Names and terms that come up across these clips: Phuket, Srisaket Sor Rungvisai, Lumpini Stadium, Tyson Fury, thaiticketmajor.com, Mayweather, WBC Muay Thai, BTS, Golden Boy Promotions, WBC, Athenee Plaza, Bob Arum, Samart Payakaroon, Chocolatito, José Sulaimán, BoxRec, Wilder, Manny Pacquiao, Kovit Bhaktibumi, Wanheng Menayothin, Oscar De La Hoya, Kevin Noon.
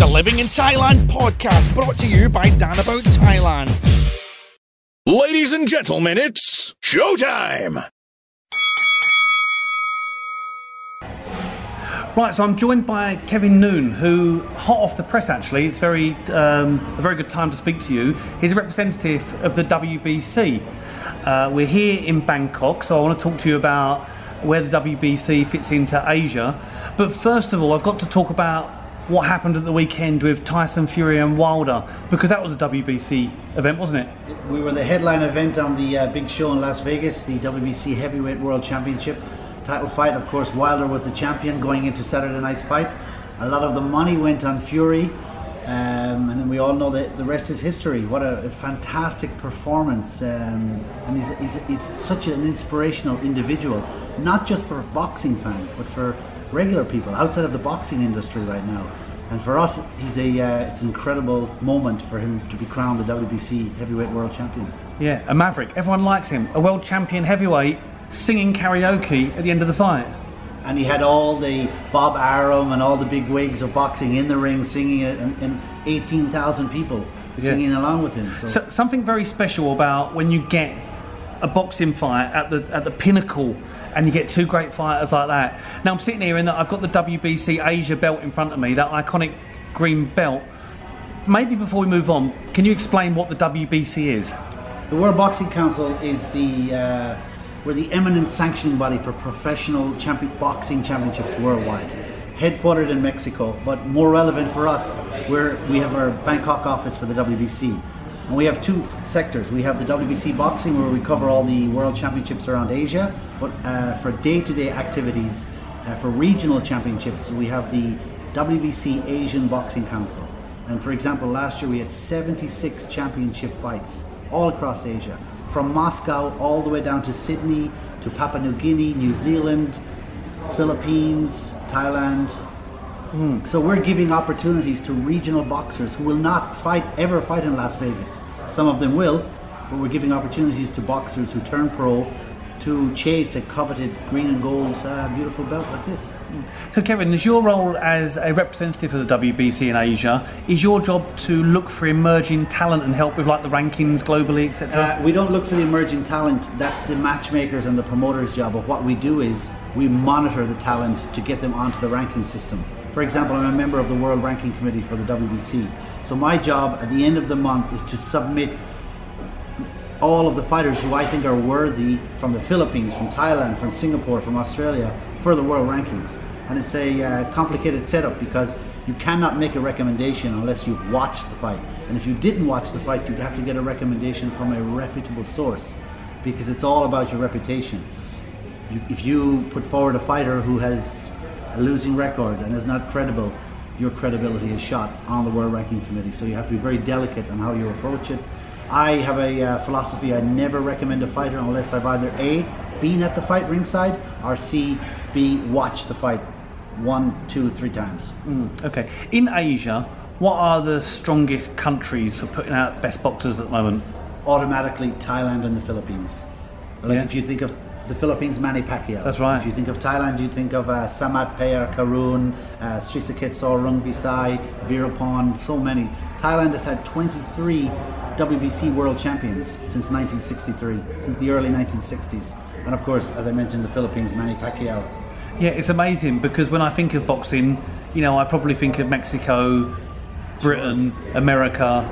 The Living in Thailand podcast, brought to you by Dan About Thailand. Ladies and gentlemen, it's showtime! Right, so I'm joined by Kevin Noon, who, hot off the press actually, it's very a very good time to speak to you. He's a representative of the WBC. We're here in Bangkok, so I want to talk to you about where the WBC fits into Asia. But first of all, I've got to talk about what happened at the weekend with Tyson Fury and Wilder, because that was a WBC event, wasn't it? We were the headline event on the big show in Las Vegas, the WBC Heavyweight World Championship title fight. Of course, Wilder was the champion going into Saturday night's fight. A lot of the money went on Fury, and we all know that the rest is history. What a fantastic performance, and he's such an inspirational individual, not just for boxing fans, but for regular people outside of the boxing industry right now. And for us, he's a it's an incredible moment for him to be crowned the WBC Heavyweight World Champion. Yeah, a maverick. Everyone likes him. A world champion heavyweight singing karaoke at the end of the fight. And he had all the Bob Arum and all the big wigs of boxing in the ring singing, and 18,000 people singing along with him. So something very special about when you get a boxing fight at the pinnacle, and you get two great fighters like that. Now I'm sitting here in that I've got the WBC Asia belt in front of me, that iconic green belt. Maybe before we move on, can you explain what the WBC is? The World Boxing Council is the we're the eminent sanctioning body for professional boxing championships worldwide. Headquartered in Mexico, but more relevant for us, we have our Bangkok office for the WBC. And we have two sectors. We have the WBC Boxing, where we cover all the world championships around Asia, but for day-to-day activities, for regional championships, we have the WBC Asian Boxing Council. And for example, last year we had 76 championship fights all across Asia, from Moscow all the way down to Sydney, to Papua New Guinea, New Zealand, Philippines, Thailand. So we're giving opportunities to regional boxers who will not ever fight in Las Vegas. Some of them will, but we're giving opportunities to boxers who turn pro to chase a coveted green and gold beautiful belt like this. So Kevin, is your role as a representative of the WBC in Asia, is your job to look for emerging talent and help with like the rankings globally, etc.? We don't look for the emerging talent. That's the matchmakers and the promoters' job. But what we do is we monitor the talent to get them onto the ranking system. For example, I'm a member of the World Ranking Committee for the WBC. So my job at the end of the month is to submit all of the fighters who I think are worthy from the Philippines, from Thailand, from Singapore, from Australia, for the world rankings. And it's a complicated setup, because you cannot make a recommendation unless you've watched the fight. And if you didn't watch the fight, you'd have to get a recommendation from a reputable source, because it's all about your reputation. If you put forward a fighter who has a losing record and is not credible, your credibility is shot on the World Ranking Committee. So you have to be very delicate on how you approach it. I have a philosophy. I never recommend a fighter unless I've either A, been at the fight ringside, or C, watched the fight 1, 2, 3 times. Okay. In Asia, what are the strongest countries for putting out best boxers at the moment? Automatically Thailand and the Philippines. Like, if you think of the Philippines, Manny Pacquiao. That's right. If you think of Thailand, you think of Samart Payakaroon, Srisaket Sor Rungvisai, Veerapon, so many. Thailand has had 23 WBC world champions since 1963, since the early 1960s. And of course, as I mentioned, the Philippines, Manny Pacquiao. Yeah, it's amazing, because when I think of boxing, you know, I probably think of Mexico, Britain, America,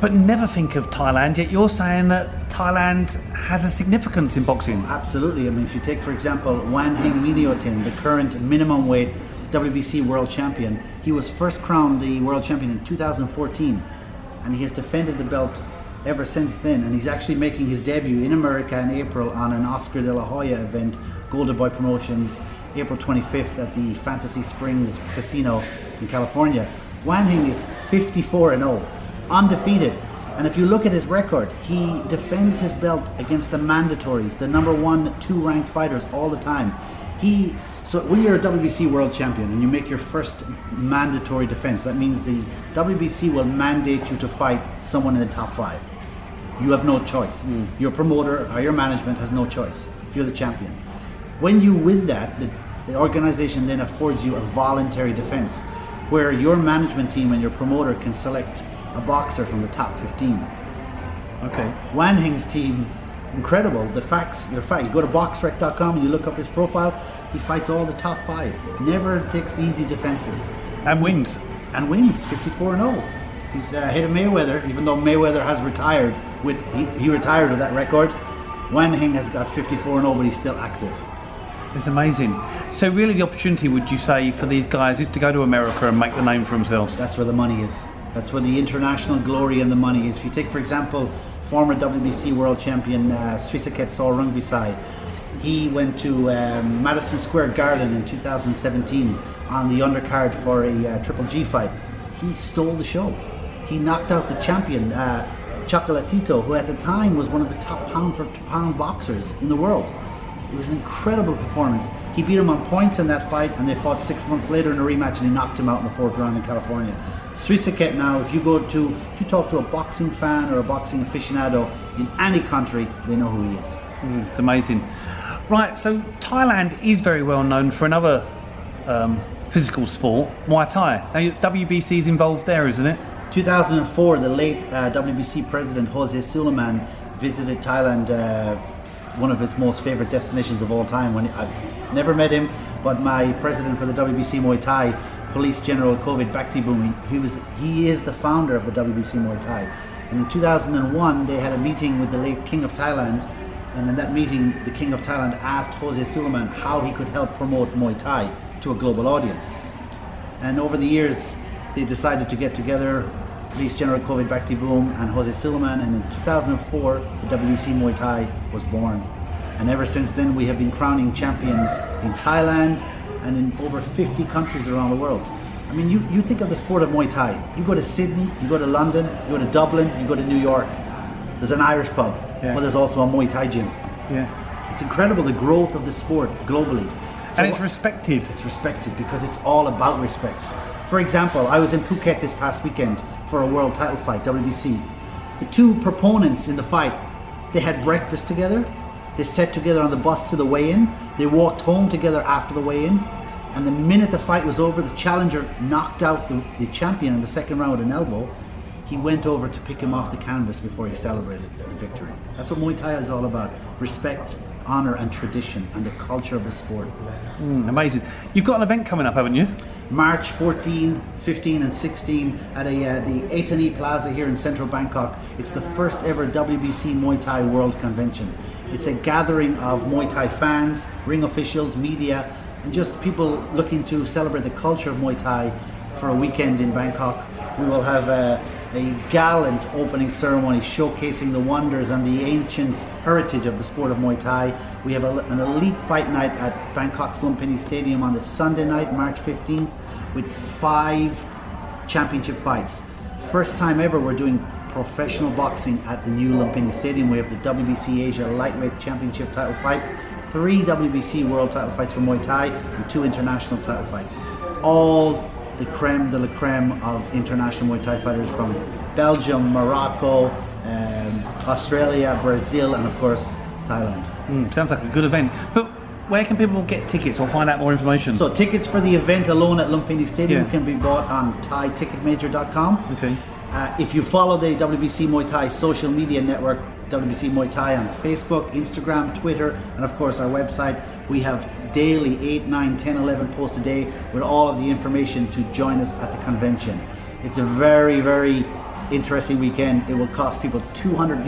but never think of Thailand, yet you're saying that Thailand has a significance in boxing. Absolutely. I mean, if you take, for example, Wanheng Menayothin, the current minimum weight WBC world champion, he was first crowned the world champion in 2014, and he has defended the belt ever since then, and he's actually making his debut in America in April on an Oscar De La Hoya event, Golden Boy Promotions, April 25th at the Fantasy Springs Casino in California. Wanheng is 54-0. Undefeated. And if you look at his record, he defends his belt against the mandatories, the number 1, 2 ranked fighters all the time. So when you're a WBC world champion and you make your first mandatory defense, that means the WBC will mandate you to fight someone in the top 5. You have no choice. Your promoter or your management has no choice. You're the champion. When you win that, the organization then affords you a voluntary defense. where your management team and your promoter can select a boxer from the top 15. Okay. Wanheng's team, incredible. The facts, their fight. You go to boxrec.com and you look up his profile. He fights all the top 5. Never takes easy defenses. And wins. And wins, 54-0. He's ahead of Mayweather, even though Mayweather has retired. He retired with that record. Wanheng has got 54-0, but he's still active. It's amazing. So really the opportunity, would you say, for these guys is to go to America and make the name for themselves? That's where the money is. That's where the international glory and the money is. If you take, for example, former WBC world champion Srisaket Sor Rungvisai, he went to Madison Square Garden in 2017 on the undercard for a Triple G fight. He stole the show. He knocked out the champion, Chocolatito, who at the time was one of the top pound-for-pound boxers in the world. It was an incredible performance. He beat him on points in that fight, and they fought 6 months later in a rematch, and he knocked him out in the 4th round in California. Srisaket now, if you talk to a boxing fan or a boxing aficionado in any country, they know who he is. It's amazing. Right, so Thailand is very well known for another physical sport, Muay Thai. Now, WBC is involved there, isn't it? 2004, the late WBC president José Sulaimán visited Thailand, one of his most favorite destinations of all time. I've never met him, but my president for the WBC Muay Thai, Police General Kovit Bhaktibumi, he is the founder of the WBC Muay Thai. And in 2001, they had a meeting with the late King of Thailand, and in that meeting, the King of Thailand asked José Sulaimán how he could help promote Muay Thai to a global audience. And over the years, they decided to get together, Police General Kovit Bhaktibumi and José Sulaimán, and in 2004, the WBC Muay Thai was born. And ever since then, we have been crowning champions in Thailand and in over 50 countries around the world. I mean, you think of the sport of Muay Thai. You go to Sydney, you go to London, you go to Dublin, you go to New York. There's an Irish pub, but there's also a Muay Thai gym. Yeah. It's incredible, the growth of the sport globally. So, and it's respected. It's respected because it's all about respect. For example, I was in Phuket this past weekend for a world title fight, WBC. The two proponents in the fight, they had breakfast together, they sat together on the bus to the weigh-in, they walked home together after the weigh-in, and the minute the fight was over, the challenger knocked out the champion in the 2nd round with an elbow. He went over to pick him off the canvas before he celebrated the victory. That's what Muay Thai is all about. Respect, honor and tradition and the culture of the sport. Amazing. You've got an event coming up, haven't you? March 14, 15 and 16 at the Athenee Plaza here in central Bangkok. It's the first ever WBC Muay Thai World Convention. It's a gathering of Muay Thai fans, ring officials, media and just people looking to celebrate the culture of Muay Thai for a weekend in Bangkok. We will have a gallant opening ceremony showcasing the wonders and the ancient heritage of the sport of Muay Thai. We have an elite fight night at Bangkok's Lumpini Stadium on the Sunday night, March 15th, with 5 championship fights. First time ever we're doing professional boxing at the new Lumpini Stadium. We have the WBC Asia Lightweight Championship title fight, 3 WBC World title fights for Muay Thai, and 2 international title fights. All the creme de la creme of international Muay Thai fighters from Belgium, Morocco, Australia, Brazil, and of course, Thailand. Sounds like a good event. But where can people get tickets or find out more information? So tickets for the event alone at Lumpini Stadium can be bought on thaiticketmajor.com. Okay. If you follow the WBC Muay Thai social media network, WBC Muay Thai on Facebook, Instagram, Twitter, and of course our website, we have daily 8, 9, 10, 11 posts a day with all of the information to join us at the convention. It's a very, very interesting weekend. It will cost people $200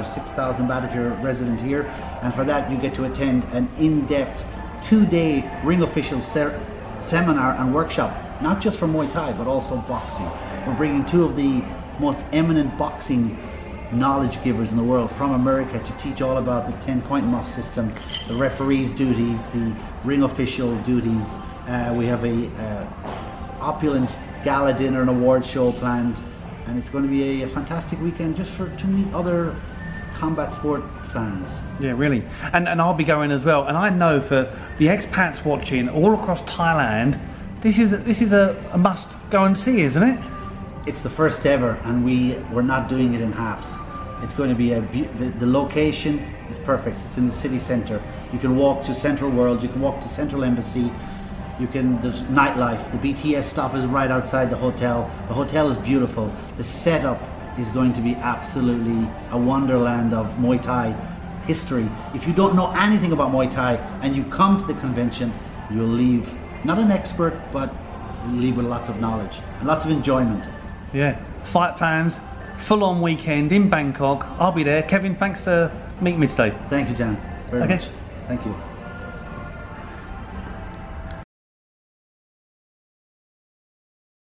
or 6,000 baht if you're a resident here. And for that, you get to attend an in-depth 2-day ring official seminar and workshop, not just for Muay Thai, but also boxing. We're bringing 2 of the most eminent boxing knowledge givers in the world from America to teach all about the 10-point must system, the referee's duties, the ring official duties. We have a opulent gala dinner and award show planned, and it's going to be a fantastic weekend just to meet other combat sport fans. Yeah, really. And I'll be going as well. And I know for the expats watching all across Thailand, this is a must go and see, isn't it? It's the first ever, and we're not doing it in halves. It's going to be the location is perfect. It's in the city center. You can walk to Central World, you can walk to Central Embassy. You can, there's nightlife. The BTS stop is right outside the hotel. The hotel is beautiful. The setup is going to be absolutely a wonderland of Muay Thai history. If you don't know anything about Muay Thai and you come to the convention, you'll leave, not an expert, but you'll leave with lots of knowledge and lots of enjoyment. Yeah, fight fans, full-on weekend in Bangkok. I'll be there. Kevin, thanks for meeting me today. Thank you, Dan, very much. Thank you.